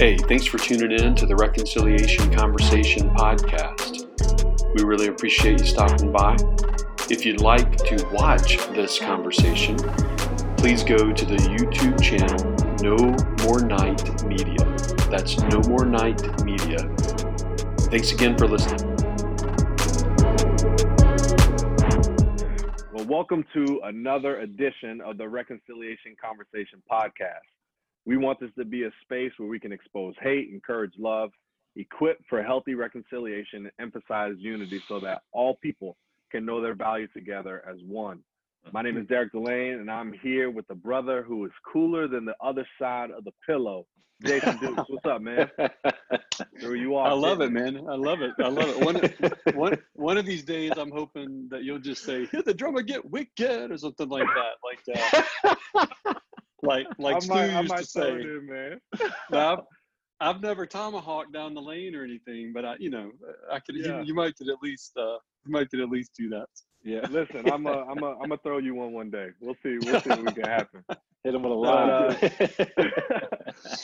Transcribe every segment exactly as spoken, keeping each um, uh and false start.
Hey, thanks for tuning in to the Reconciliation Conversation podcast. We really appreciate you stopping by. If you'd like to watch this conversation, please go to the YouTube channel No More Night Media. That's No More Night Media. Thanks again for listening. Well, welcome to another edition of the Reconciliation Conversation podcast. We want this to be a space where we can expose hate, encourage love, equip for healthy reconciliation, and emphasize unity so that all people can know their value together as one. My name is Derrick DeLain, and I'm here with a brother who is cooler than the other side of the pillow, Jason Dukes. What's up, man? Where you are? I love sitting? it, man. I love it. I love it. One, one, one of these days, I'm hoping that you'll just say, "Hear the drummer get wicked," or something like that. Like that. Like like I Stu might, used I might to say, in, man. Now, I've, I've never tomahawked down the lane or anything, but I, you know, I could. Yeah. You, you might could at least, uh, you might could at least do that. Yeah. Listen, I'm a, I'm a, I'm gonna throw you one one day. We'll see. We'll see what can happen. Hit him with a line.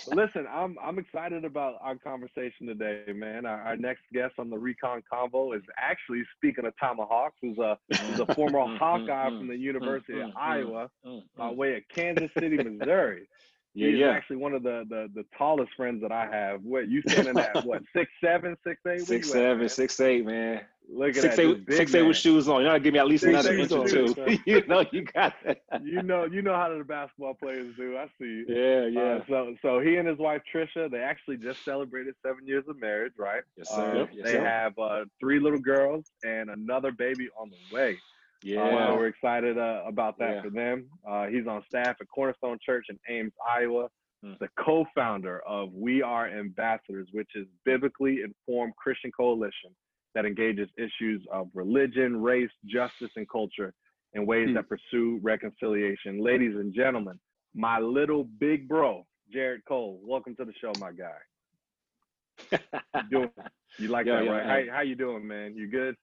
Listen, I'm, I'm excited about our conversation today, man. Our, our next guest on the Recon Convo is actually, speaking of tomahawks, who's a, who's a former Hawkeye from the University of Iowa, by way of Kansas City, Missouri. Yeah, He's yeah. actually one of the, the the tallest friends that I have. What you standing at? What six seven, six eight? Six seven, at, six eight, man. Look at six, that. Eight, six eight with shoes on. You gotta give me at least six, another inch or two. You know you got that. You know you know how the basketball players do. I see. Yeah, yeah. Uh, so so he and his wife Trisha, they actually just celebrated seven years of marriage, right? Yes, sir. Uh, yep, yes, they sir. have uh, three little girls and another baby on the way. Yeah, uh, we're excited uh, about that yeah. for them. Uh, he's on staff at Cornerstone Church in Ames, Iowa. Mm. The co-founder of We Are Ambassadors, which is biblically informed Christian coalition that engages issues of religion, race, justice, and culture in ways mm. that pursue reconciliation. Ladies and gentlemen, my little big bro, Jarryd Cole. Welcome to the show, my guy. You doing? You like yeah, that, yeah, right? How, how you doing, man? You good?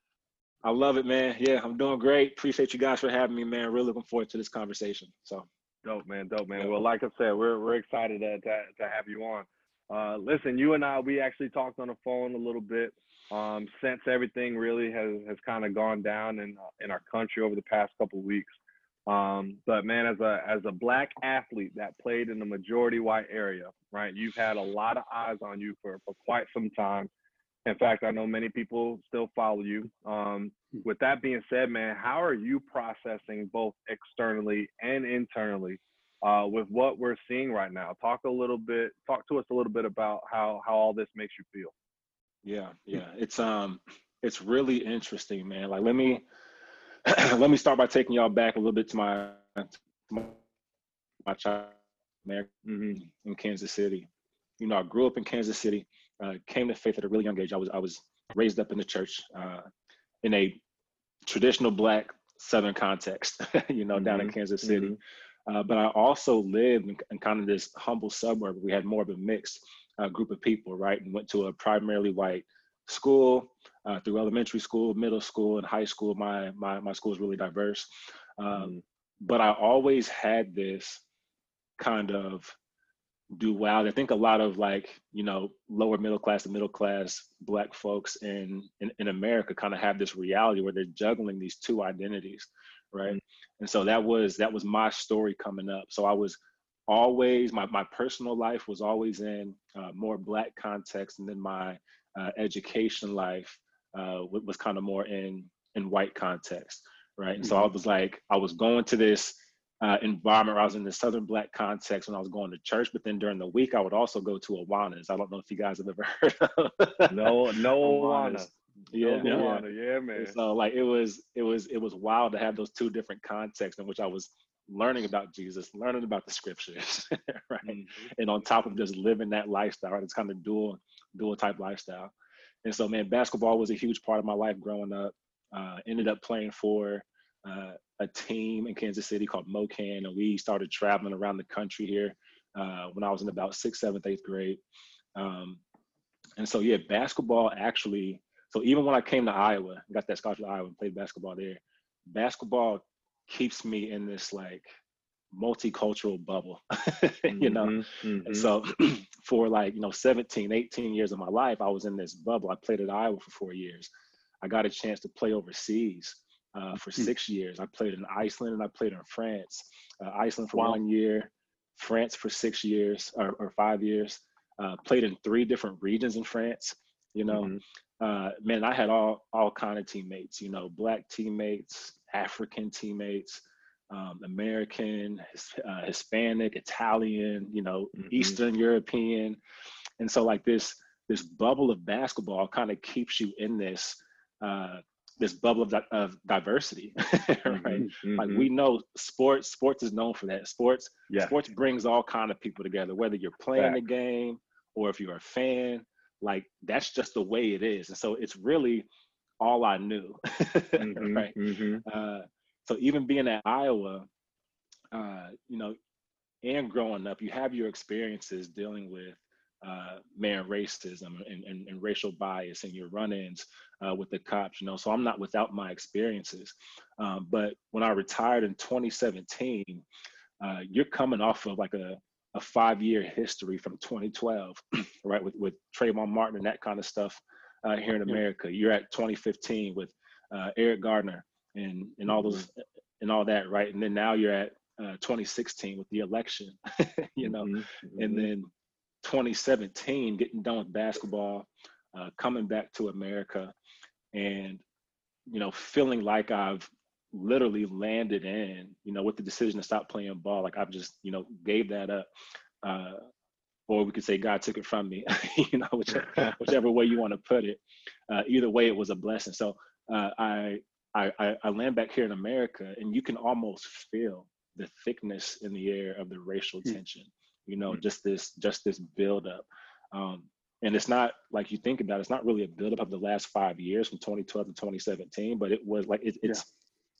I love it, man. Yeah, I'm doing great. Appreciate you guys for having me, man. Really looking forward to this conversation. So dope, man. Dope, man. Well, like I said, we're we're excited to to, to have you on. Uh, listen, you and I, we actually talked on the phone a little bit um, since everything really has, has kind of gone down in in our country over the past couple of weeks. Um, but man, as a as a black athlete that played in the majority white area, right? You've had a lot of eyes on you for, for quite some time. In fact, I know many people still follow you. Um, with that being said, man, how are you processing both externally and internally uh, with what we're seeing right now? Talk a little bit, talk to us a little bit about how, how all this makes you feel. Yeah, yeah, it's um, it's really interesting, man. Like, let me let me start by taking y'all back a little bit to my to my, my child, America, mm-hmm. in Kansas City. You know, I grew up in Kansas City. Uh, came to faith at a really young age. I was I was raised up in the church uh, in a traditional black Southern context, you know, mm-hmm. down in Kansas City. Mm-hmm. Uh, but I also lived in, in kind of this humble suburb. We had more of a mixed uh, group of people, right? And went to a primarily white school uh, through elementary school, middle school, and high school. My my my school is really diverse. Um, mm-hmm. But I always had this kind of duality. I think a lot of, like, you know, lower middle class to middle class black folks in in, in America kind of have this reality where they're juggling these two identities, right? Mm-hmm. And so that was that was my story coming up. So I was always, my, my personal life was always in uh, more black context, and then my uh, education life uh, was kind of more in in white context, right? And mm-hmm. so I was like, I was going to this Uh, environment. I was in the Southern black context when I was going to church, but then during the week I would also go to Awanas. I don't know if you guys have ever heard of no, no Awanas. Yeah, no yeah. Awana. Yeah, man. So like it was, it was, it was wild to have those two different contexts in which I was learning about Jesus, learning about the scriptures, right? Mm-hmm. And on top of just living that lifestyle, right? It's kind of dual, dual type lifestyle. And so, man, basketball was a huge part of my life growing up. Uh, ended up playing for Uh, a team in Kansas City called Mocan, and we started traveling around the country here uh, when I was in about sixth, seventh, eighth grade. Um, and so, yeah, basketball actually, so even when I came to Iowa, got that scholarship to Iowa and played basketball there, basketball keeps me in this, like, multicultural bubble, you know? Mm-hmm. And so for like, you know, seventeen, eighteen years of my life, I was in this bubble. I played at Iowa for four years. I got a chance to play overseas uh, for mm-hmm. six years. I played in Iceland and I played in France. Uh, Iceland for wow. one year, France for six years or, or five years. Uh, played in three different regions in France, you know? Mm-hmm. Uh, man, I had all all kind of teammates, you know, Black teammates, African teammates, um, American, uh, Hispanic, Italian, you know, mm-hmm. Eastern European. And so like this, this bubble of basketball kind of keeps you in this, uh, this bubble of, di- of diversity, right? Mm-hmm. Like we know sports, sports is known for that. Sports, yeah. sports brings all kind of people together, whether you're playing Back. the game or if you're a fan, like that's just the way it is. And so it's really all I knew, mm-hmm, right? Mm-hmm. Uh, so even being at Iowa, uh, you know, and growing up, you have your experiences dealing with, uh, man, racism and, and, and racial bias and your run-ins uh, with the cops, you know, so I'm not without my experiences. Um, but when I retired in twenty seventeen, uh, you're coming off of like a, a five-year history from twenty twelve, right, with, with Trayvon Martin and that kind of stuff uh, here in America. You're at twenty fifteen with uh, Eric Gardner and and all those and all that, right? And then now you're at uh, twenty sixteen with the election, you know, mm-hmm. and then twenty seventeen getting done with basketball, uh, coming back to America, and you know, feeling like I've literally landed in, you know, with the decision to stop playing ball, like I've just, you know, gave that up, uh, or we could say God took it from me, you know, whichever, whichever way you want to put it. Uh, either way, it was a blessing. So uh, I, I I land back here in America, and you can almost feel the thickness in the air of the racial tension. You know, just this just this buildup, um, and it's not like you think about it, it's not really a buildup of the last five years from twenty twelve to twenty seventeen, but it was like it, it's. Yeah.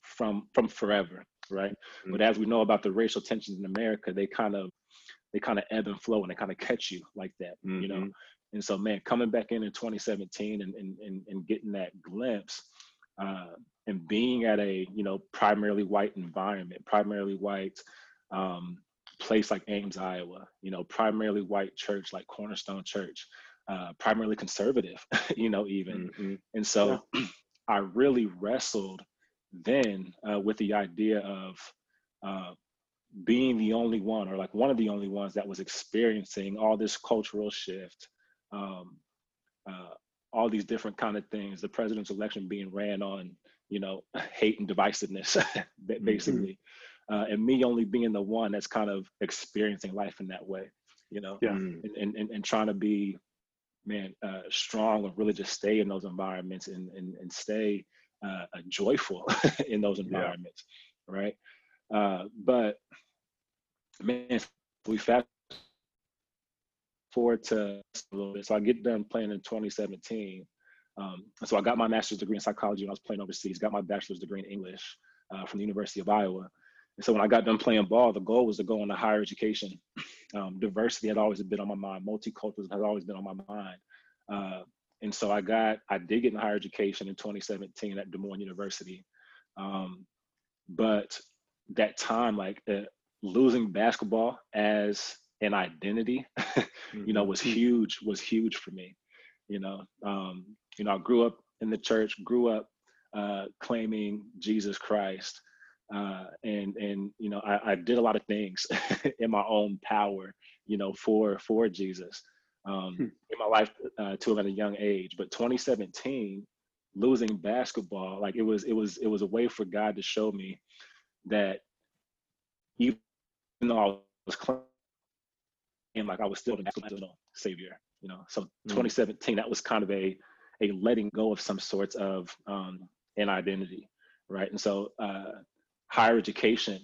from from forever, right? Mm-hmm. But as we know about the racial tensions in America, they kind of they kind of ebb and flow, and they kind of catch you like that, mm-hmm. you know? And so, man, coming back in in twenty seventeen and and and, and getting that glimpse uh, and being at a, you know, primarily white environment, primarily white um, place like Ames, Iowa, you know, primarily white church like Cornerstone Church, uh, primarily conservative, you know, even. Mm-hmm. And so yeah. I really wrestled then uh, with the idea of uh, being the only one, or like one of the only ones that was experiencing all this cultural shift, um, uh, all these different kind of things, the presidential election being ran on, you know, hate and divisiveness, basically, mm-hmm. uh, and me only being the one that's kind of experiencing life in that way, you know, yeah. and, and, and, and trying to be, man, uh, strong, or really just stay in those environments and, and, and stay Uh, uh, joyful in those environments, yeah. right? Uh, but man, we fast forward to a little bit. So I get done playing in twenty seventeen. Um, so I got my master's degree in psychology when I was playing overseas, got my bachelor's degree in English uh, from the University of Iowa. And so when I got done playing ball, the goal was to go into higher education. Um, diversity had always been on my mind. Multiculturalism had always been on my mind. Uh, And so I got, I did get in higher education in twenty seventeen at Des Moines University. Um, but that time, like uh, losing basketball as an identity, you know, was huge, was huge for me. You know, um, you know, I grew up in the church, grew up uh, claiming Jesus Christ. Uh, and, and, you know, I, I did a lot of things in my own power, you know, for, for Jesus. Um, in my life uh, to at a young age, but twenty seventeen, losing basketball, like it was, it was, it was a way for God to show me that even though I was claiming, like I was still the savior, you know. So mm-hmm. twenty seventeen, that was kind of a a letting go of some sorts of um, an identity, right? And so uh, higher education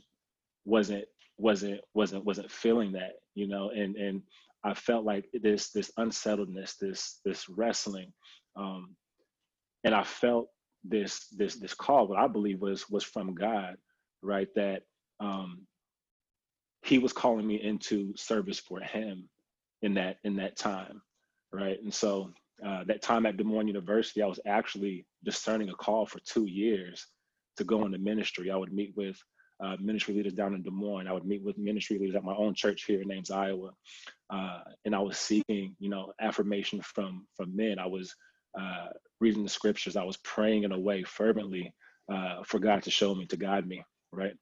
wasn't wasn't wasn't wasn't feeling that, you know, and and. I felt like this this unsettledness, this this wrestling, um, and I felt this this this call. What I believe was was from God, right? That um, He was calling me into service for Him in that in that time, right? And so uh, that time at Des Moines University, I was actually discerning a call for two years to go into ministry. I would meet with uh, ministry leaders down in Des Moines. I would meet with ministry leaders at my own church here in Ames, Iowa. Uh, and I was seeking, you know, affirmation from, from men. I was uh, reading the scriptures. I was praying in a way fervently uh, for God to show me, to guide me, right?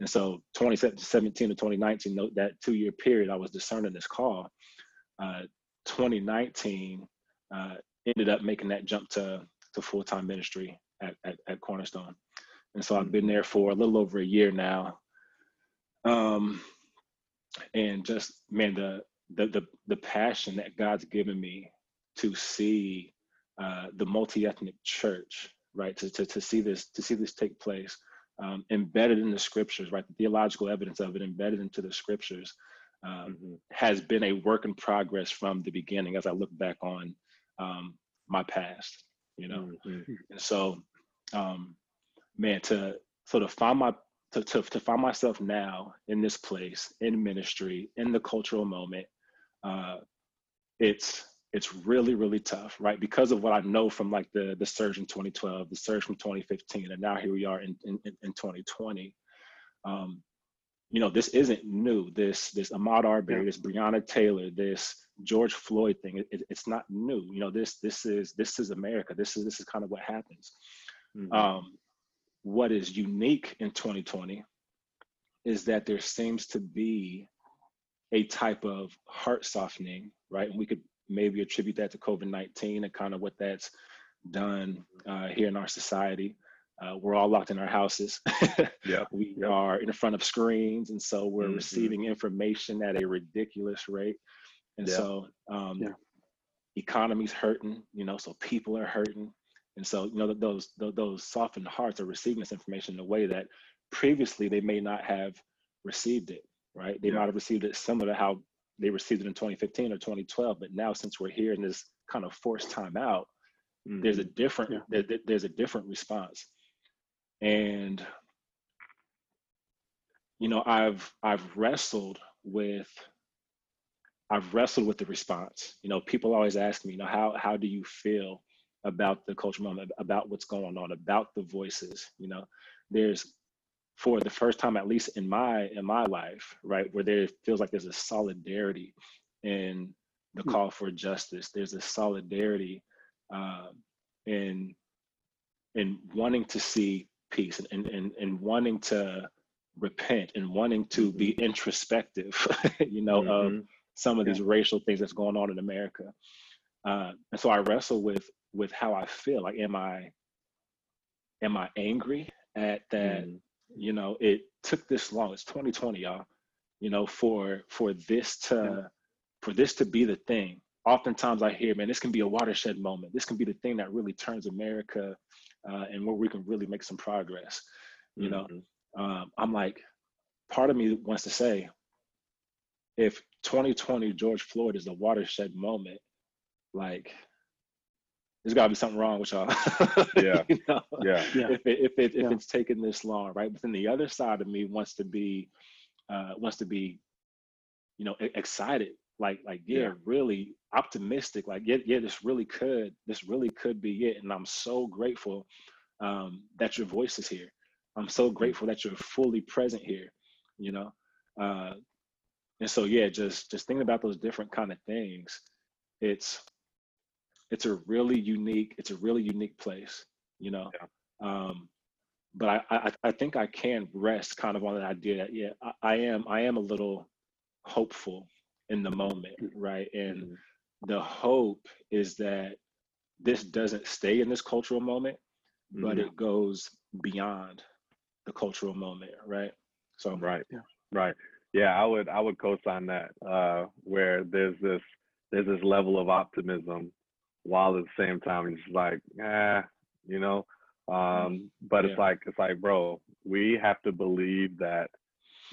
And so twenty seventeen to twenty nineteen, that two year period, I was discerning this call. Uh, twenty nineteen uh, ended up making that jump to, to full-time ministry at, at, at Cornerstone. And so I've been there for a little over a year now. Um, and just, man, the, the, the, the passion that God's given me to see uh, the multi-ethnic church, right? To, to, to see this, to see this take place, um, embedded in the scriptures, right? The theological evidence of it embedded into the scriptures um, mm-hmm. has been a work in progress from the beginning as I look back on um, my past, you know? Mm-hmm. And so, um, man, to sort of find my to, to to find myself now in this place, in ministry, in the cultural moment, uh, it's it's really really tough, right? Because of what I know from like the the surge in twenty twelve, the surge from twenty fifteen, and now here we are in in, in twenty twenty. Um, you know, this isn't new. This this Ahmaud Arbery, this Breonna Taylor, this George Floyd thing. It, it, it's not new. You know, this this is this is America. This is this is kind of what happens. Mm-hmm. Um, what is unique in twenty twenty is that there seems to be a type of heart softening, right? And we could maybe attribute that to COVID nineteen and kind of what that's done uh, here in our society. Uh, we're all locked in our houses. Yeah. We yeah. are in front of screens. And so we're mm-hmm. receiving information at a ridiculous rate. And yeah. so um, yeah. economy's hurting, you know, so people are hurting. And so, you know, those those softened hearts are receiving this information in a way that previously they may not have received it, right? They yeah. might have received it similar to how they received it in twenty fifteen or twenty twelve. But now, since we're here in this kind of forced time out, mm-hmm. there's a different yeah. there, there, there's a different response. And you know, I've I've wrestled with I've wrestled with the response. You know, people always ask me, you know, how how do you feel about the cultural moment, about what's going on, about the voices? You know, there's, for the first time, at least in my in my life, right, where there feels like there's a solidarity in the call for justice. There's a solidarity uh, in in wanting to see peace, and and and wanting to repent, and wanting to be introspective, you know, mm-hmm. of some of yeah. these racial things that's going on in America. Uh, and so I wrestle with with how I feel. Like, am I, am I angry at that? Mm. You know, it took this long. It's twenty twenty, y'all. You know, for for this to yeah. for this to be the thing. Oftentimes, I hear, man, this can be a watershed moment. This can be the thing that really turns America, uh, and where we can really make some progress. You mm-hmm. know, um, I'm like, part of me wants to say, if twenty twenty George Floyd is a watershed moment, like, there's gotta be something wrong with y'all. Yeah. You know? Yeah. If it, if it, if yeah. it's taking this long, right? But then the other side of me wants to be, uh, wants to be, you know, excited. Like, like, yeah, yeah. really optimistic. Like, yeah, yeah, this really could, this really could be it. And I'm so grateful um, that your voice is here. I'm so grateful that you're fully present here, you know? Uh, and so, yeah, just, just thinking about those different kind of things. It's, It's a really unique, it's a really unique place, you know? Yeah. Um, but I, I, I think I can rest kind of on that idea that, yeah, I, I am I am a little hopeful in the moment, right? And mm-hmm. the hope is that this doesn't stay in this cultural moment, but mm-hmm. it goes beyond the cultural moment, right? So right, yeah. right. Yeah, I would I would co-sign that, uh, where there's this there's this level of optimism, while at the same time it's like, ah, eh, you know, um, but yeah. it's like, it's like, bro, we have to believe that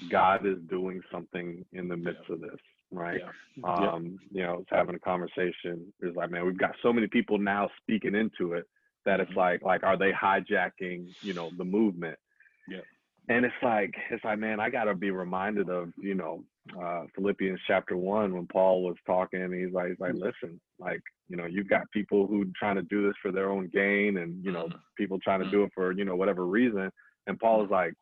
God is doing something in the midst yeah. of this, right? Yeah. Um, yeah. You know, it's having a conversation. It's like, man, we've got so many people now speaking into it that it's like, like, are they hijacking, you know, the movement? Yeah. And it's like, it's like, man, I gotta be reminded of, you know, uh, Philippians chapter one, when Paul was talking, and he's like, he's like, listen, like, you know, you've got people who trying to do this for their own gain, and, you know, people trying to do it for, you know, whatever reason. And Paul is like,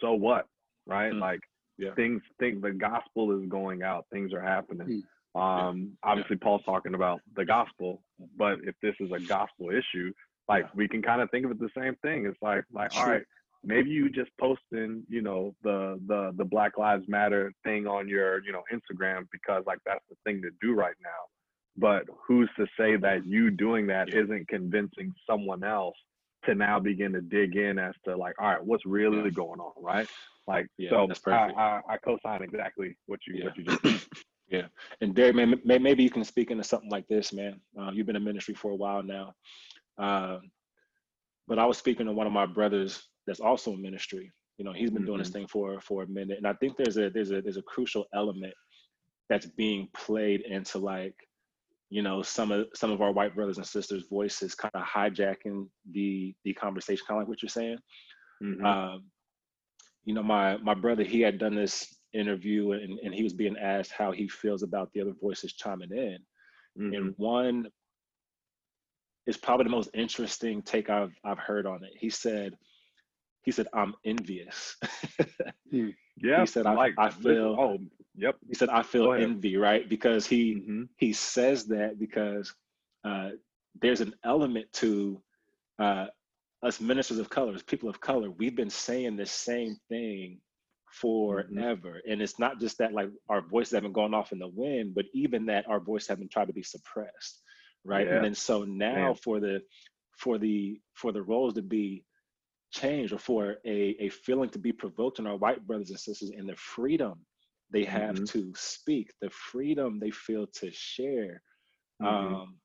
so what? right? Mm-hmm. Like yeah. things, think the gospel is going out, things are happening. Mm-hmm. Um, yeah. Obviously, yeah. Paul's talking about the gospel, but if this is a gospel issue, like yeah. we can kind of think of it the same thing. It's like, like sure. all right, maybe you just posting, you know, the the the Black Lives Matter thing on your, you know, Instagram because like that's the thing to do right now. But who's to say that you doing that yeah. isn't convincing someone else to now begin to dig in as to like, all right, what's really yeah. going on, right? Like, yeah, so I, I, I co-sign exactly what you yeah. what you just said. Yeah, and Derrick, man, maybe you can speak into something like this, man. Uh, you've been in ministry for a while now, uh, but I was speaking to one of my brothers that's also in ministry. You know, he's been mm-hmm. doing this thing for for a minute, and I think there's a there's a there's a crucial element that's being played into like, you know, some of some of our white brothers and sisters' voices kind of hijacking the the conversation, kind of like what you're saying. Mm-hmm. Um, you know, my my brother, he had done this interview, and and he was being asked how he feels about the other voices chiming in. Mm-hmm. And one is probably the most interesting take I've I've heard on it. He said. He said, "I'm envious." Yeah. He said, I, like, I feel. Is, oh, yep. He said, "I feel envy," right? Because he mm-hmm. he says that because uh, there's an element to uh, us ministers of color, as people of color, we've been saying the same thing forever, mm-hmm. and it's not just that like our voices haven't gone off in the wind, but even that our voices haven't tried to be suppressed, right? Yeah. And then so now yeah. for the for the for the roles to be change or for a, a feeling to be provoked in our white brothers and sisters and the freedom they have mm-hmm. to speak, the freedom they feel to share. Mm-hmm. Um,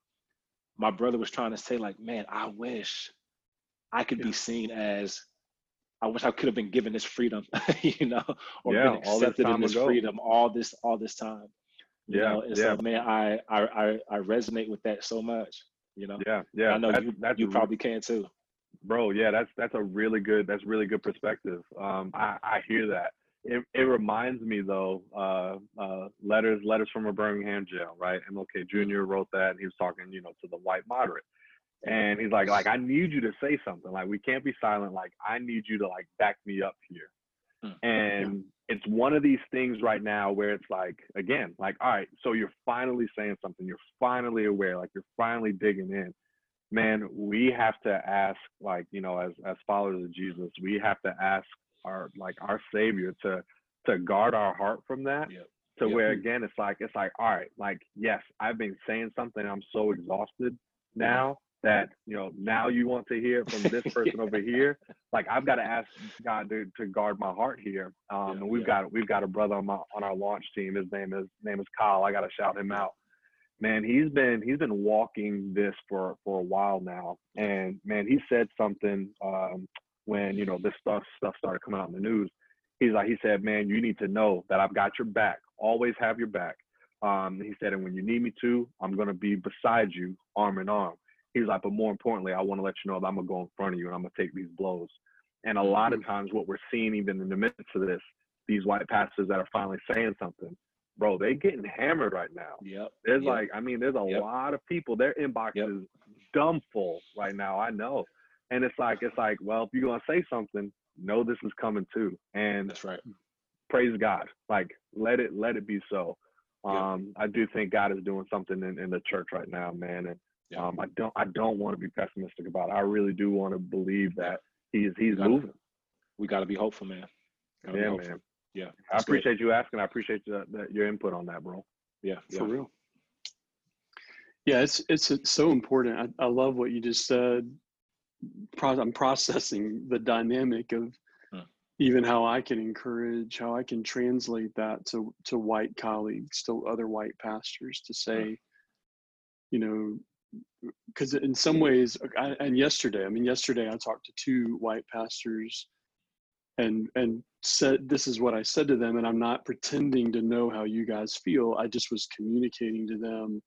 my brother was trying to say like, man, I wish I could yeah. be seen as, I wish I could have been given this freedom, you know, or yeah, been accepted in this ago. freedom all this, all this time. You yeah, know? And yeah. so, man, I, I, I resonate with that so much, you know? Yeah, yeah. And I know that's, you, that's you probably can too. Bro, yeah, that's that's a really good that's really good perspective. Um, I, I hear that. It it reminds me though, uh, uh, letters letters from a Birmingham jail, right? M L K Junior wrote that, and he was talking, you know, to the white moderate, and he's like, like I need you to say something. Like we can't be silent. Like I need you to like back me up here. Mm-hmm. And it's one of these things right now where it's like, again, like all right, so you're finally saying something. You're finally aware. Like you're finally digging in. Man, we have to ask, like, you know, as as followers of Jesus, we have to ask our like our Savior to to guard our heart from that. Yep. To yep. where again, it's like it's like all right, like yes, I've been saying something. I'm so exhausted now that you know now you want to hear from this person yeah. over here. Like I've got to ask God to to guard my heart here. Um, yeah, and we've yeah. got we've got a brother on my on our launch team. His name is name is Kyle. I got to shout him out. Man, he's been he's been walking this for, for a while now, and man, he said something um, when you know this stuff stuff started coming out in the news. He's like he said, man, you need to know that I've got your back. Always have your back. Um, he said, and when you need me to, I'm gonna be beside you, arm in arm. He's like, but more importantly, I want to let you know that I'm gonna go in front of you and I'm gonna take these blows. And a lot of times, what we're seeing even in the midst of this, these white pastors that are finally saying something. Bro, they getting hammered right now. Yep. There's yep. like, I mean, there's a yep. lot of people. Their inbox yep. is dumb full right now. I know, and it's like, it's like, well, if you're gonna say something, know this is coming too. And that's right. Praise God. Like, let it, let it be so. Um, yep. I do think God is doing something in, in the church right now, man. And yep. um, I don't, I don't want to be pessimistic about it. I really do want to believe that he's, he's we gotta, moving. We got to be hopeful, man. Gotta yeah, hopeful. man. Yeah, I appreciate good. you asking. I appreciate the, the, your input on that, bro. Yeah, yeah, for real. Yeah, it's it's, it's so important. I, I love what you just said. Pro- I'm processing the dynamic of huh. even how I can encourage, how I can translate that to, to white colleagues, to other white pastors, to say, huh. you know, because in some ways, I, and yesterday, I mean, yesterday I talked to two white pastors and and said, this is what I said to them, and I'm not pretending to know how you guys feel. I just was communicating to them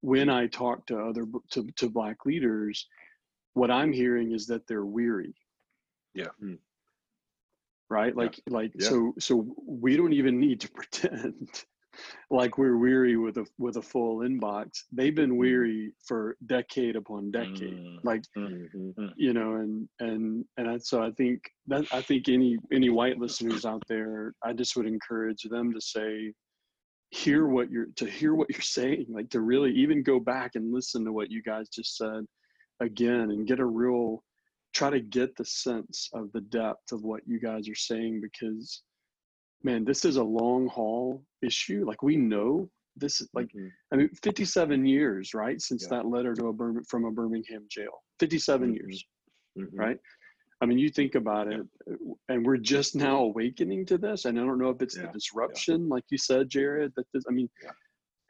when I talk to other to, to Black leaders, what I'm hearing is that they're weary. Yeah. Right? Like yeah. like yeah. so so we don't even need to pretend. like we're weary with a with a full inbox. They've been weary for decade upon decade, like mm-hmm. you know, and and and I, so I think that I think any any white listeners out there, I just would encourage them to say, hear what you're to hear what you're saying, like to really even go back and listen to what you guys just said again, and get a real try to get the sense of the depth of what you guys are saying, because man, this is a long haul issue. Like we know this is like, mm-hmm. I mean, fifty-seven years, right? Since yeah. that letter to a Bir- from a Birmingham jail, fifty-seven mm-hmm. years, mm-hmm. right? I mean, you think about it, yeah. and we're just now awakening to this. And I don't know if it's yeah. the disruption, yeah. like you said, Jarryd, that this, I mean, yeah.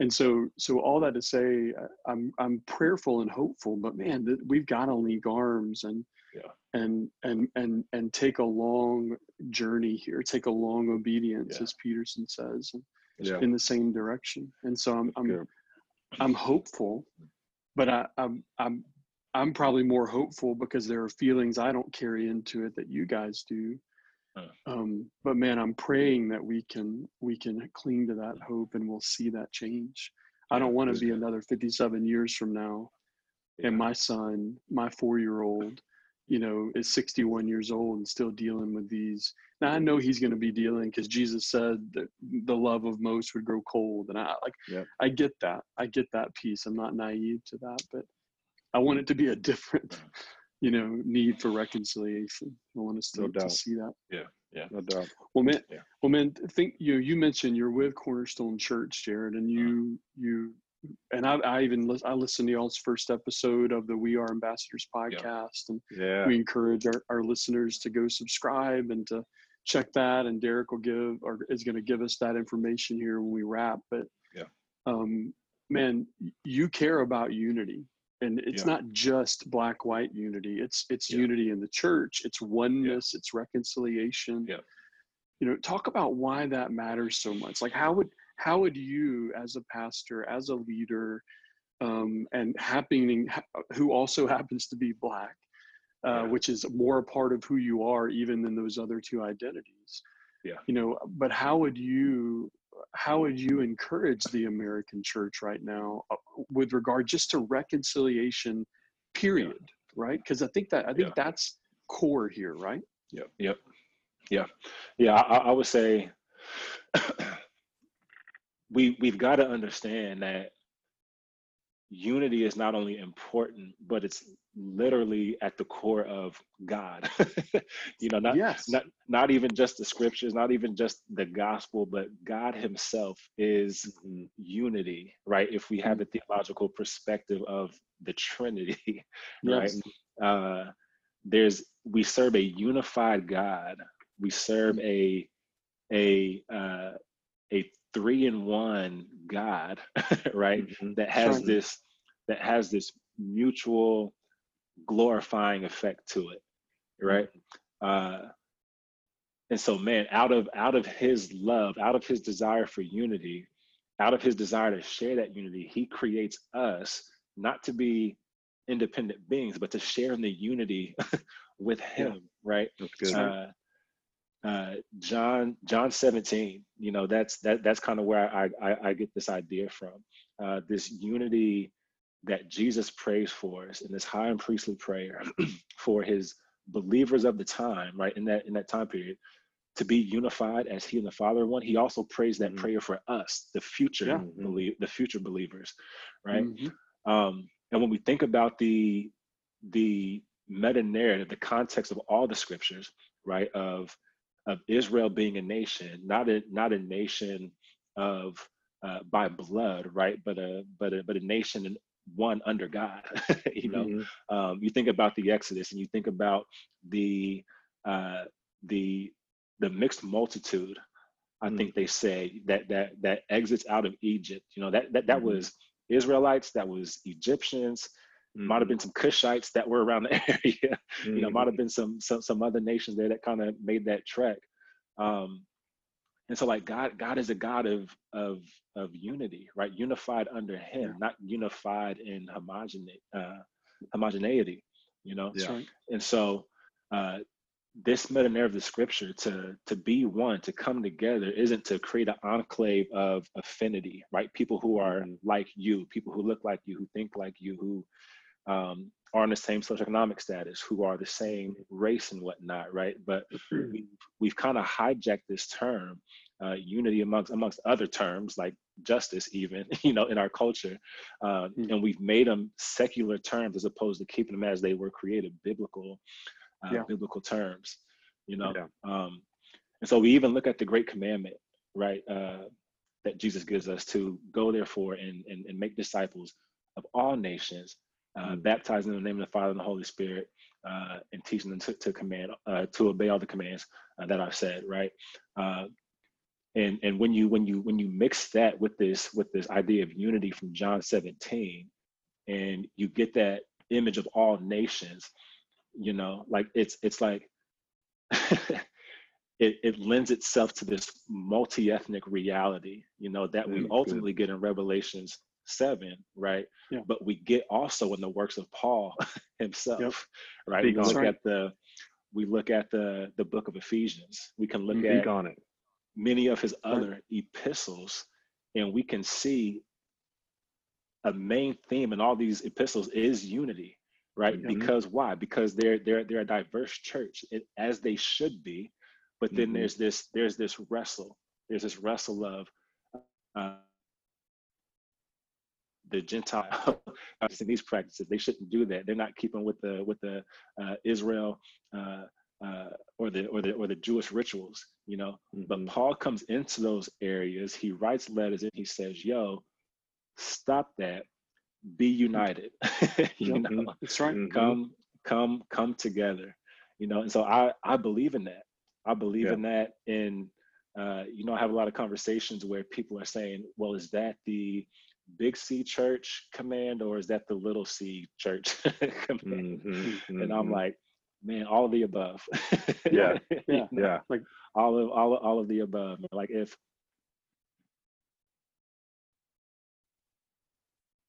and so, so all that to say, I'm, I'm prayerful and hopeful, but man, th- we've got to link arms and, Yeah. And and and and take a long journey here. Take a long obedience, yeah. as Peterson says, yeah. in the same direction. And so I'm I'm, yeah. I'm hopeful, but I, I'm I'm I'm probably more hopeful because there are feelings I don't carry into it that you guys do. Huh. Um, but man, I'm praying that we can we can cling to that hope and we'll see that change. I don't want to be another fifty-seven years from now, yeah. and my son, my four-year-old. You know, is sixty-one years old and still dealing with these. Now I know he's going to be dealing because Jesus said that the love of most would grow cold, and I like yeah. I get that. I get that piece. I'm not naive to that, but I want it to be a different, you know, need for reconciliation. I want us to, no doubt. to see that. Yeah, yeah, no doubt. Well, man, yeah. well, man. Think you know, you mentioned you're with Cornerstone Church, Jarryd, and you uh-huh. you. And I, I even li- I listened to y'all's first episode of the We Are Ambassadors podcast, and yeah. we encourage our, our listeners to go subscribe and to check that. And Derrick will give or is going to give us that information here when we wrap. But yeah, um, man, you care about unity, and it's yeah. not just black white unity. It's it's yeah. unity in the church. It's oneness. Yeah. It's reconciliation. Yeah, you know, talk about why that matters so much. Like, how would How would you, as a pastor, as a leader, um, and happening, who also happens to be black, uh, yeah. which is more a part of who you are, even than those other two identities, yeah, you know. But how would you, how would you encourage the American church right now with regard just to reconciliation, period, yeah. right? Because I think that I think yeah. that's core here, right? Yep. Yep. Yeah. Yeah. I, I would say. We, we've got to understand that unity is not only important, but it's literally at the core of God. you know, not, yes. not not even just the scriptures, not even just the gospel, but God himself is mm-hmm. unity, right? If we have a theological perspective of the Trinity, right? Yes. Uh, there's, we serve a unified God. We serve a, a, uh, a three in one God, right? Mm-hmm. That has Certainly. this, that has this mutual glorifying effect to it, right? Uh, and so, man, out of out of his love, out of his desire for unity, out of his desire to share that unity, he creates us not to be independent beings, but to share in the unity with him, yeah. right? Uh, Uh, John, John seventeen, you know, that's, that, that's kind of where I, I, I get this idea from, uh, this unity that Jesus prays for us in this high and priestly prayer for his believers of the time, right. In that, in that time period to be unified as he and the Father are one. He also prays that mm-hmm. prayer for us, the future, yeah. belie- the future believers. Right. Mm-hmm. Um, and when we think about the, the meta narrative, the context of all the scriptures, right. Of, of Israel being a nation, not a not a nation of uh, by blood, right? But a but a but a nation and one under God. you know, mm-hmm. um, you think about the Exodus, and you think about the uh, the the mixed multitude. I mm-hmm. think they say that that that exits out of Egypt. You know, that that that mm-hmm. was Israelites, that was Egyptians. Mm-hmm. Might have been some Cushites that were around the area. Mm-hmm. You know, might have been some some some other nations there that kind of made that trek. Um, and so, like God, God is a God of of of unity, right? Unified under Him, yeah. not unified in homogene uh, homogeneity. You know, yeah. and so uh, this metanarrative of the scripture to, to be one, to come together, isn't to create an enclave of affinity, right? People who are like you, people who look like you, who think like you, who um, are in the same socioeconomic status, who are the same race and whatnot, right? But we, we've kind of hijacked this term, uh, unity amongst amongst other terms, like justice even, you know, in our culture. Uh, mm-hmm. And we've made them secular terms as opposed to keeping them as they were created, biblical. Uh, yeah. Biblical terms, you know, yeah. um, and so we even look at the Great Commandment, right, uh, that Jesus gives us to go therefore and, and, and make disciples of all nations, uh, mm-hmm. baptizing in the name of the Father and the Holy Spirit, uh, and teaching them to, to command, uh, to obey all the commands uh, that I've said, right, uh, and and when you when you when you mix that with this with this idea of unity from John seventeen, and you get that image of all nations. You know, like it's it's like it, it lends itself to this multi-ethnic reality, you know, that we ultimately get in Revelations seven, right? Yeah. But we get also in the works of Paul himself, yep. right? We look right. at the we look at the the book of Ephesians. We can look mm-hmm. at on it. many of his right. other epistles, and we can see a main theme in all these epistles is unity. Right? Mm-hmm. Because why? Because they're they're they're a diverse church, it, as they should be, but then mm-hmm. there's this there's this wrestle there's this wrestle of uh, the Gentile in these practices. They shouldn't do that. They're not keeping with the with the uh, Israel uh, uh, or the or the or the Jewish rituals, you know. Mm-hmm. But Paul comes into those areas. He writes letters and he says, "Yo, stop that. Be united." You know, mm-hmm. that's right. Come, come, come together. You know, and so I, I believe in that. I believe yeah. in that. And uh, you know, I have a lot of conversations where people are saying, "Well, is that the big C church command, or is that the little C church command?" Mm-hmm. Mm-hmm. And I'm like, man, all of the above. yeah. yeah, yeah, like all of all all of the above. Like if.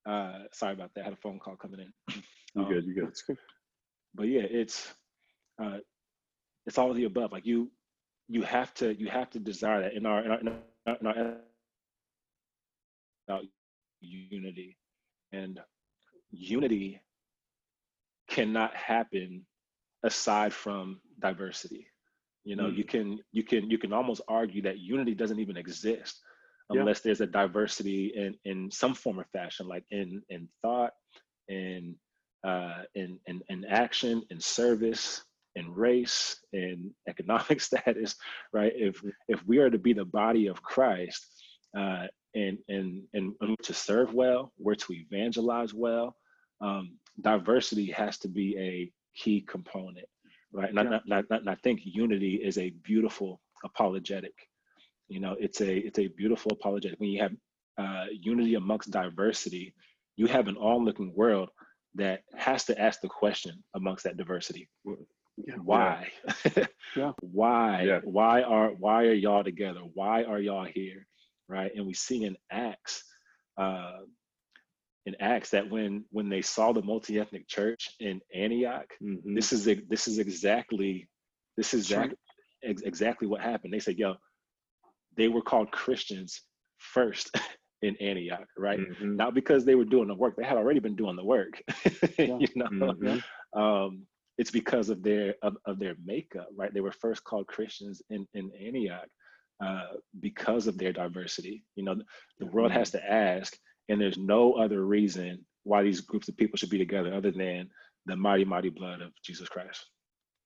Uh, sorry about that. I had a phone call coming in. Um, you good? You good? It's good. But yeah, it's uh, it's all of the above. Like you, you have to you have to desire that in our in our, in our, in our about unity, and unity cannot happen aside from diversity. You know, mm. you can you can you can almost argue that unity doesn't even exist unless yeah. there's a diversity in, in some form or fashion, like in, in thought, in, uh, in, in, in action, in service, in race, in economic status, right? If if we are to be the body of Christ, uh, and, and, and and to serve well, we're to evangelize well, um, diversity has to be a key component, right? And, yeah. I, I, I, I think unity is a beautiful apologetic. You know, it's a it's a beautiful apologetic. When you have uh, unity amongst diversity, you have an all-looking world that has to ask the question amongst that diversity: yeah. why? yeah. Why? Yeah. Why are why are y'all together? Why are y'all here? Right? And we see in Acts, uh, in Acts that when when they saw the multi-ethnic church in Antioch, mm-hmm. this is this is exactly this is exactly, exactly what happened. They said, "Yo." They were called Christians first in Antioch, right? Mm-hmm. Not because they were doing the work; they had already been doing the work. Yeah. You know, mm-hmm. um, it's because of their of, of their makeup, right? They were first called Christians in in Antioch uh, because of their diversity. You know, the mm-hmm. world has to ask, and there's no other reason why these groups of people should be together other than the mighty, mighty blood of Jesus Christ.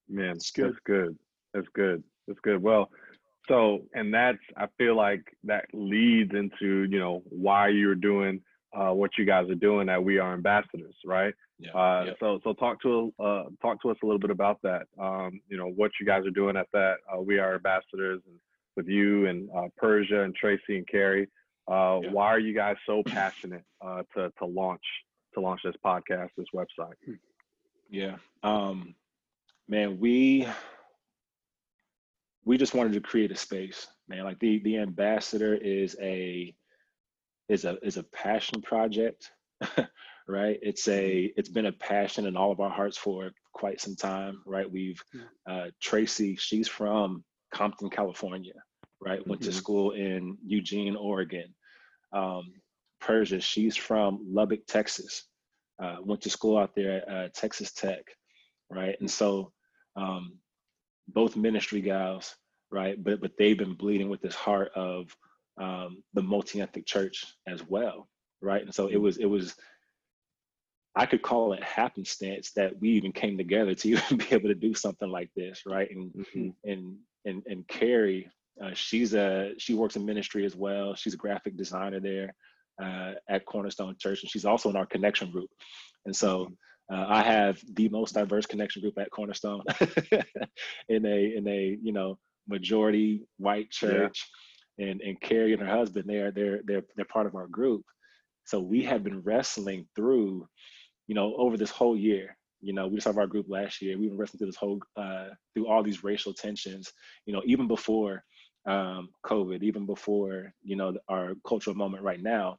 Man, that's good. That's good. That's good. That's good. Well. So, and that's, I feel like that leads into, you know, why you're doing uh, what you guys are doing at We Are Ambassadors, right? Yeah, uh, yeah. So, so talk to uh, talk to us a little bit about that. Um, you know, what you guys are doing at that uh, We Are Ambassadors, and with you and uh, Purshia and Tracy and Carrie. Uh, yeah. Why are you guys so passionate uh, to to launch to launch this podcast, this website? Yeah, um, man, we. We just wanted to create a space, man. Like the the ambassador is a is a is a passion project, right? It's a, it's been a passion in all of our hearts for quite some time, right? We've, uh, Tracy, she's from Compton, California, right? Went mm-hmm. to school in Eugene, Oregon. Um, Purshia, she's from Lubbock, Texas. Uh, went to school out there at uh, Texas Tech, right? And so um, both ministry guys, right? But but they've been bleeding with this heart of um, the multi-ethnic church as well, right? And so it was, it was, I could call it happenstance that we even came together to even be able to do something like this, right? And mm-hmm. and and and Carrie, uh, she's a she works in ministry as well. She's a graphic designer there. Uh, at Cornerstone Church, and she's also in our connection group. And so uh, I have the most diverse connection group at Cornerstone in a in a you know majority white church, yeah. and and Carrie and her husband, they are they're they're they're part of our group. So we have been wrestling through, you know, over this whole year. You know, we just have our group last year. We've been wrestling through this whole uh, through all these racial tensions. You know, even before. Um, COVID, even before, you know, our cultural moment right now.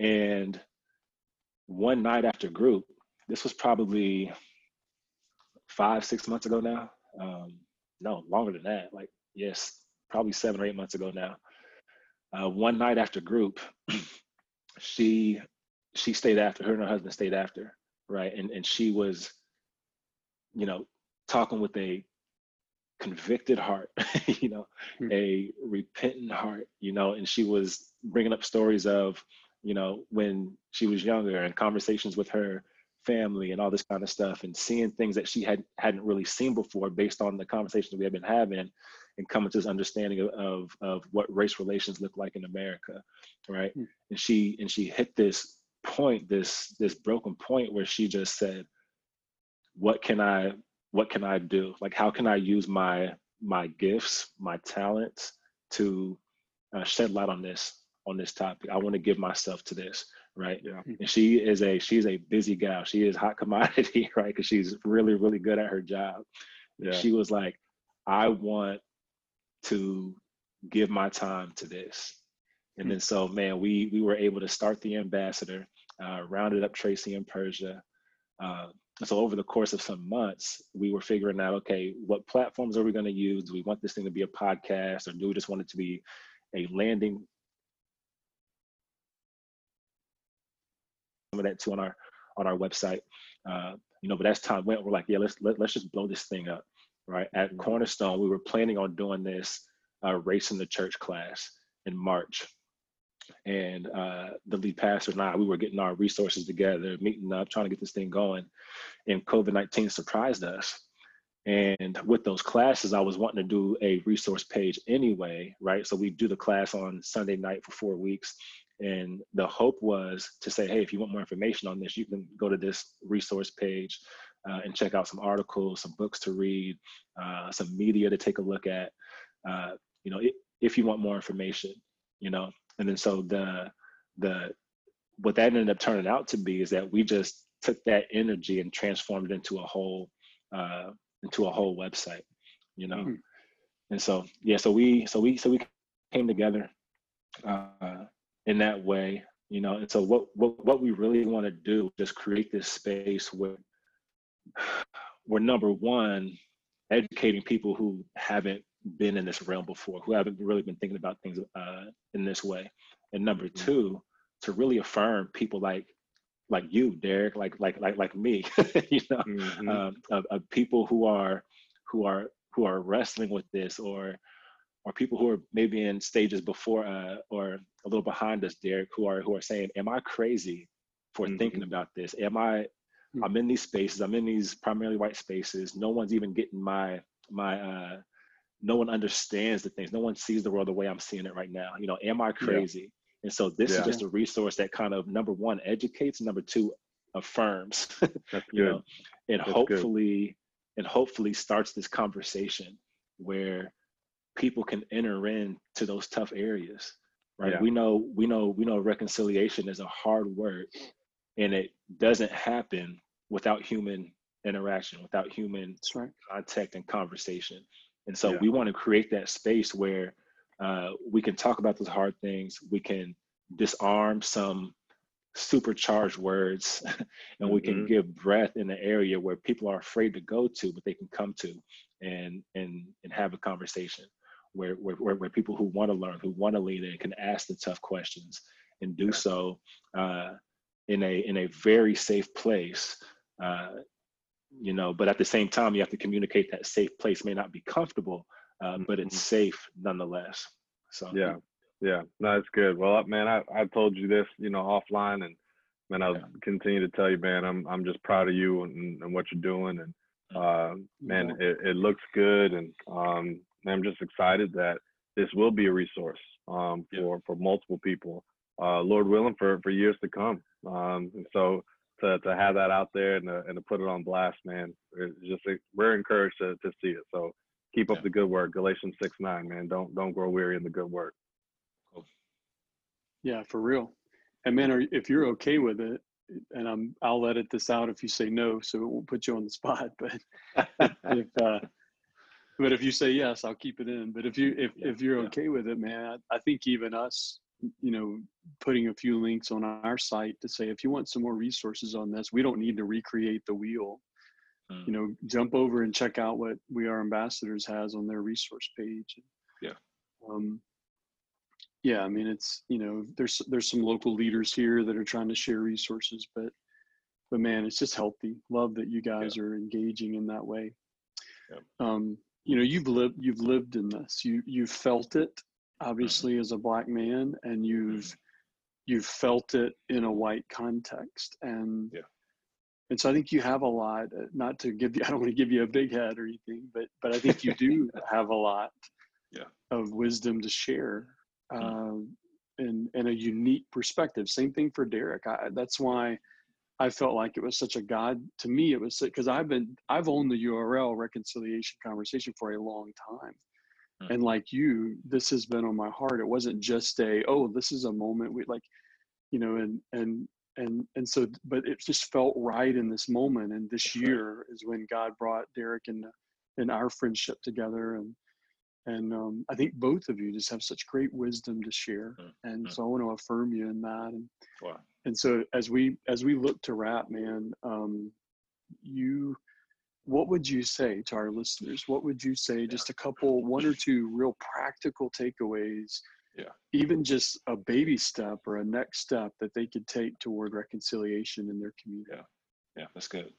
And one night after group, this was probably five, six months ago now. Um, no, longer than that. Like, yes, probably seven or eight months ago now. Uh, one night after group, she she stayed after, her and her husband stayed after, right? And and she was, you know, talking with a convicted heart, you know, mm-hmm. a repentant heart, you know, and she was bringing up stories of, you know, when she was younger and conversations with her family and all this kind of stuff and seeing things that she had, hadn't really seen before based on the conversations we had been having and coming to this understanding of, of, of what race relations look like in America, right? Mm-hmm. And she and she hit this point, this this broken point where she just said, what can I What can I do? Like, how can I use my my gifts, my talents to uh, shed light on this on this topic? I want to give myself to this, right? Yeah. And she is a she's a busy gal. She is hot commodity, right? Because she's really really good at her job. Yeah. She was like, I want to give my time to this, and mm-hmm. then so man, we we were able to start the ambassador, uh, rounded up Tracy and Purshia. Uh, So over the course of some months, we were figuring out, okay, what platforms are we going to use? Do we want this thing to be a podcast, or do we just want it to be a landing? Some of that too on our on our website, uh, you know. But as time went, we're like, yeah, let's let, let's just blow this thing up, right? At mm-hmm. Cornerstone, we were planning on doing this uh, race in the church class in March. And uh, the lead pastor and I, we were getting our resources together, meeting up, trying to get this thing going. And COVID nineteen surprised us. And with those classes, I was wanting to do a resource page anyway, right? So we do the class on Sunday night for four weeks. And the hope was to say, hey, if you want more information on this, you can go to this resource page uh, and check out some articles, some books to read, uh, some media to take a look at, uh, you know, it, if you want more information, you know. And then so the the what that ended up turning out to be is that we just took that energy and transformed it into a whole uh, into a whole website, you know. Mm-hmm. And so yeah, so we so we so we came together uh, in that way, you know. And so what what what we really want to do is just create this space where we're number one educating people who haven't been in this realm before, who haven't really been thinking about things uh, in this way. And number two, to really affirm people like like you, Derrick, like like like like me, you know, mm-hmm. um, of, of people who are who are who are wrestling with this, or or people who are maybe in stages before uh, or a little behind us, Derrick, who are who are saying, "Am I crazy for mm-hmm. thinking about this? Am I? Mm-hmm. I'm in these spaces. I'm in these primarily white spaces. No one's even getting my my." Uh, No one understands the things. No one sees the world the way I'm seeing it right now. You know, am I crazy? Yeah. And so this yeah. is just a resource that kind of, number one, educates, number two, affirms, you know, and That's hopefully, good. and hopefully starts this conversation where people can enter into those tough areas, right? Yeah. We know, we know, we know reconciliation is a hard word, and it doesn't happen without human interaction, without human right. contact and conversation. And so yeah. we want to create that space where uh, we can talk about those hard things. We can disarm some supercharged words, and we can mm-hmm. give breath in an area where people are afraid to go to, but they can come to and and and have a conversation where where, where people who want to learn, who want to lead in, can ask the tough questions and do so uh, in a in a very safe place. Uh, you know, but at the same time, you have to communicate that safe place may not be comfortable, uh, mm-hmm. but it's safe nonetheless. So yeah. Yeah, no, that's good. Well, man, I, I told you this, you know, offline, and man, I'll yeah. continue to tell you, man, I'm I'm just proud of you and, and what you're doing, and uh, man, yeah. it, it looks good, and um, man, I'm just excited that this will be a resource um, for yeah. for multiple people, uh, Lord willing, for, for years to come. Um, and so to to have that out there and to, and to put it on blast, man, it's just we're encouraged to to see it. So keep up yeah. the good work, Galatians six nine, man. Don't don't grow weary in the good work. Yeah, for real. And man, if you're okay with it, and I'm, I'll edit this out if you say no, so it won't put you on the spot. But if, uh, but if you say yes, I'll keep it in. But if you if, yeah, if you're yeah. okay with it, man, I, I think even us, you know, putting a few links on our site to say if you want some more resources on this, we don't need to recreate the wheel. Mm. You know, jump over and check out what We Are Ambassadors has on their resource page. Yeah. Um, Yeah, I mean, it's, you know, there's there's some local leaders here that are trying to share resources, but but man, it's just healthy. Love that you guys yeah. are engaging in that way. Yeah. Um, you know, you've lived you've lived in this. You you've felt it, obviously, mm-hmm. as a black man, and you've mm-hmm. you've felt it in a white context, and yeah. and so I think you have a lot. Not to give you, I don't want to give you a big head or anything, but but I think you do have a lot yeah. of wisdom to share. Um, and, and a unique perspective. Same thing for Derrick. I, that's why I felt like it was such a God to me. It was because I've been, I've owned the U R L reconciliation conversation for a long time. Mm-hmm. And like you, this has been on my heart. It wasn't just a, oh, this is a moment we like, you know, and, and, and, and so, but it just felt right in this moment. And this that's year right. is when God brought Derrick and, and our friendship together. And, And um, I think both of you just have such great wisdom to share. And mm-hmm. so I want to affirm you in that. And, wow. and so as we as we look to wrap, man, um, you, what would you say to our listeners? What would you say, yeah. just a couple, one or two real practical takeaways, yeah. even just a baby step or a next step that they could take toward reconciliation in their community? Yeah, yeah, that's good.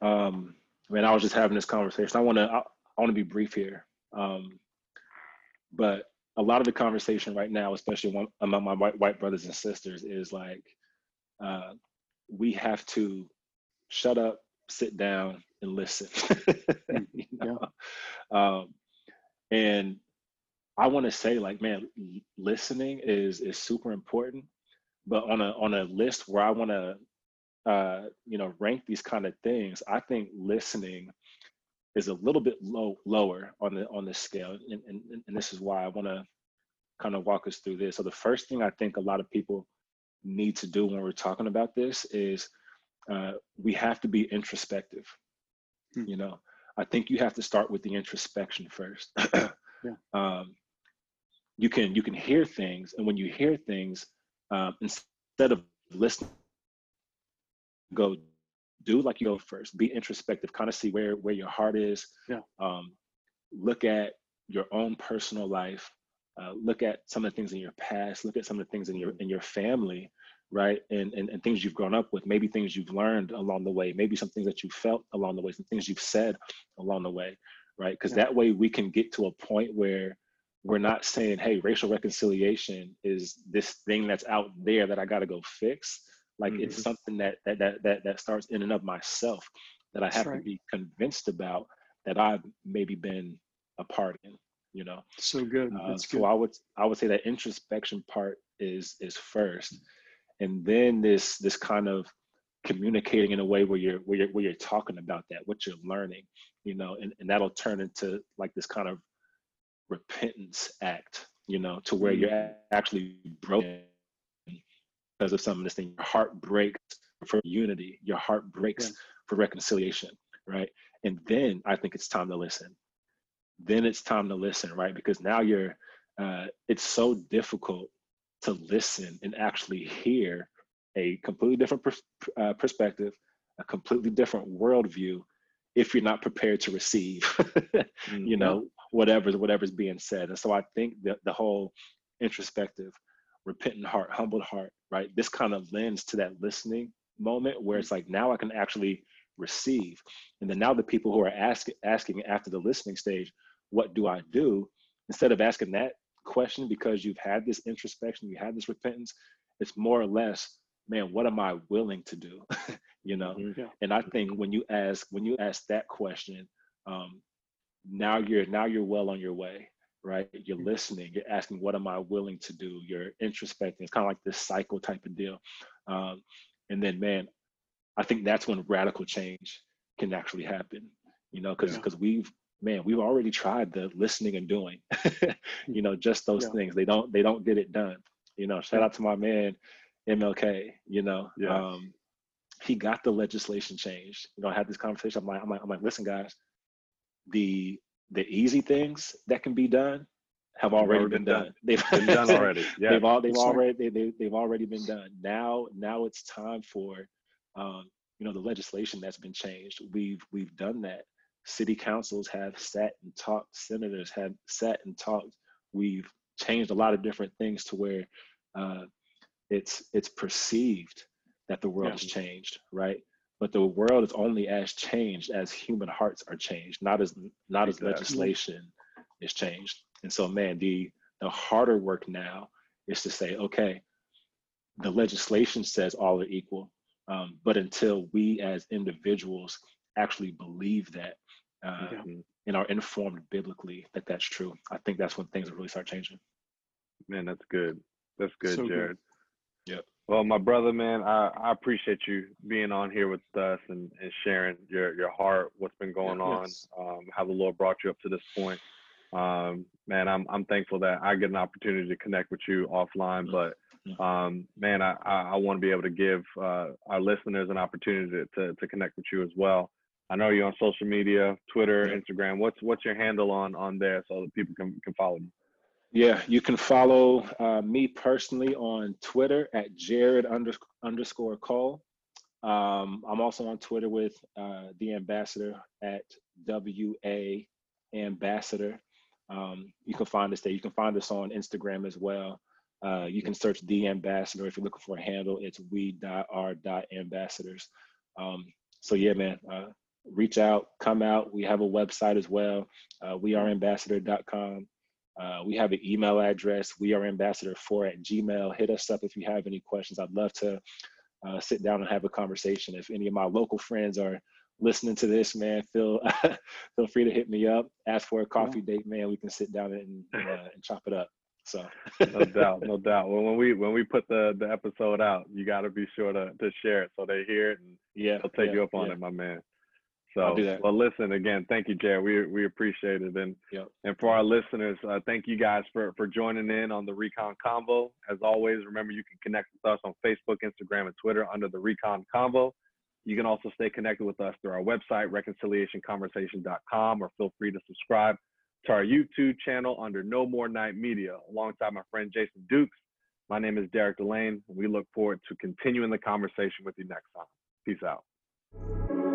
Um, man, I was just having this conversation. I want to I, I want to be brief here. Um, but a lot of the conversation right now, especially one, among my white, white brothers and sisters, is like, uh, we have to shut up, sit down, and listen. You know? Yeah. Um, and I want to say, like, man, listening is is super important. But on a on a list where I want to, uh, you know, rank these kind of things, I think listening is a little bit low, lower on the on the scale, and, and, and this is why I want to kind of walk us through this. So the first thing I think a lot of people need to do when we're talking about this is uh, we have to be introspective. Hmm. You know, I think you have to start with the introspection first. yeah. um, you can you can hear things, and when you hear things, um, instead of listening, go. Do like you go first, be introspective, kind of see where, where your heart is. Yeah. Um, look at your own personal life. Uh, look at some of the things in your past. Look at some of the things in your in your family, right? And, and and things you've grown up with, maybe things you've learned along the way, maybe some things that you felt along the way, some things you've said along the way, right? Because yeah. that way we can get to a point where we're not saying, hey, racial reconciliation is this thing that's out there that I gotta go fix. Like mm-hmm. it's something that, that that that that starts in and of myself that I have right. to be convinced about that I've maybe been a part in, you know. So good. Uh, That's so good. I would I would say that introspection part is is first, and then this this kind of communicating in a way where you're where you're where you're talking about that, what you're learning, you know, and, and that'll turn into like this kind of repentance act, you know, to where mm-hmm. you're actually broken. Because of some of this thing, your heart breaks for unity, your heart breaks yeah. for reconciliation, right? And then I think it's time to listen. Then it's time to listen, right? Because now you're, uh, it's so difficult to listen and actually hear a completely different pers- uh, perspective, a completely different worldview, if you're not prepared to receive, mm-hmm. you know, whatever whatever's being said. And so I think that the whole introspective, repentant heart, humbled heart, right? This kind of lends to that listening moment where it's like, now I can actually receive. And then now the people who are asking asking after the listening stage, what do I do? Instead of asking that question, because you've had this introspection, you had this repentance, it's more or less, man, what am I willing to do? You know, mm-hmm. and I think when you ask when you ask that question, um, now you're now you're well on your way, right? You're mm-hmm. listening. You're asking, what am I willing to do? You're introspecting. It's kind of like this cycle type of deal, um, and then, man, I think that's when radical change can actually happen. You know, because because yeah. we've man we've already tried the listening and doing, you know, just those yeah. things. They don't they don't get it done. You know, shout out to my man, M L K. You know. Yeah. Um, He got the legislation changed. You know, I had this conversation. I'm like, I'm like, I'm like, listen, guys, the the easy things that can be done have already, already been done. done. They've been done already. Yeah. They've all they've Sorry. already they, they they've already been done. Now now it's time for, um, you know, the legislation that's been changed. We've we've done that. City councils have sat and talked. Senators have sat and talked. We've changed a lot of different things to where, uh, it's it's perceived that the world yeah. has changed, right? But the world is only as changed as human hearts are changed, not as not as exactly. legislation is changed. And so, man, the the harder work now is to say, okay, the legislation says all are equal, um, but until we as individuals actually believe that, uh, yeah. and are informed biblically that that's true, I think that's when things will really start changing. Man, that's good. That's good, so Jarryd. Good. Yep. Well, my brother, man, I, I appreciate you being on here with us and, and sharing your, your heart, what's been going yes. on, um, how the Lord brought you up to this point. Um, man, I'm I'm thankful that I get an opportunity to connect with you offline, but um, man, I, I, I want to be able to give uh, our listeners an opportunity to, to, to connect with you as well. I know you're on social media, Twitter, yeah. Instagram. What's what's your handle on, on there so that people can, can follow you? Yeah, you can follow uh, me personally on Twitter at Jarryd under, underscore Cole. Um, I'm also on Twitter with uh, The Ambassador at W A Ambassador. Um, you can find us there. You can find us on Instagram as well. Uh, you can search The Ambassador. If you're looking for a handle, it's we dot r dot ambassadors. Um, so yeah, man, uh, reach out, come out. We have a website as well, uh, we are ambassador dot com. Uh, we have an email address, we are ambassador four at gmail. Hit us up if you have any questions. I'd love to uh, sit down and have a conversation. If any of my local friends are listening to this, man, feel feel free to hit me up. Ask for a coffee yeah. date, man. We can sit down and, uh, and chop it up. So no doubt, no doubt. Well, when we when we put the, the episode out, you got to be sure to, to share it so they hear it and yeah, they'll take yeah, you up on yeah. it, my man. So, well, listen, again, thank you, Jarryd. We we appreciate it. And yep. and for our listeners, uh, thank you guys for, for joining in on the Recon Convo. As always, remember, you can connect with us on Facebook, Instagram, and Twitter under the Recon Convo. You can also stay connected with us through our website, reconciliation conversation dot com, or feel free to subscribe to our YouTube channel under No More Night Media. Alongside my friend, Jason Dukes, my name is Derrick DeLain. We look forward to continuing the conversation with you next time. Peace out.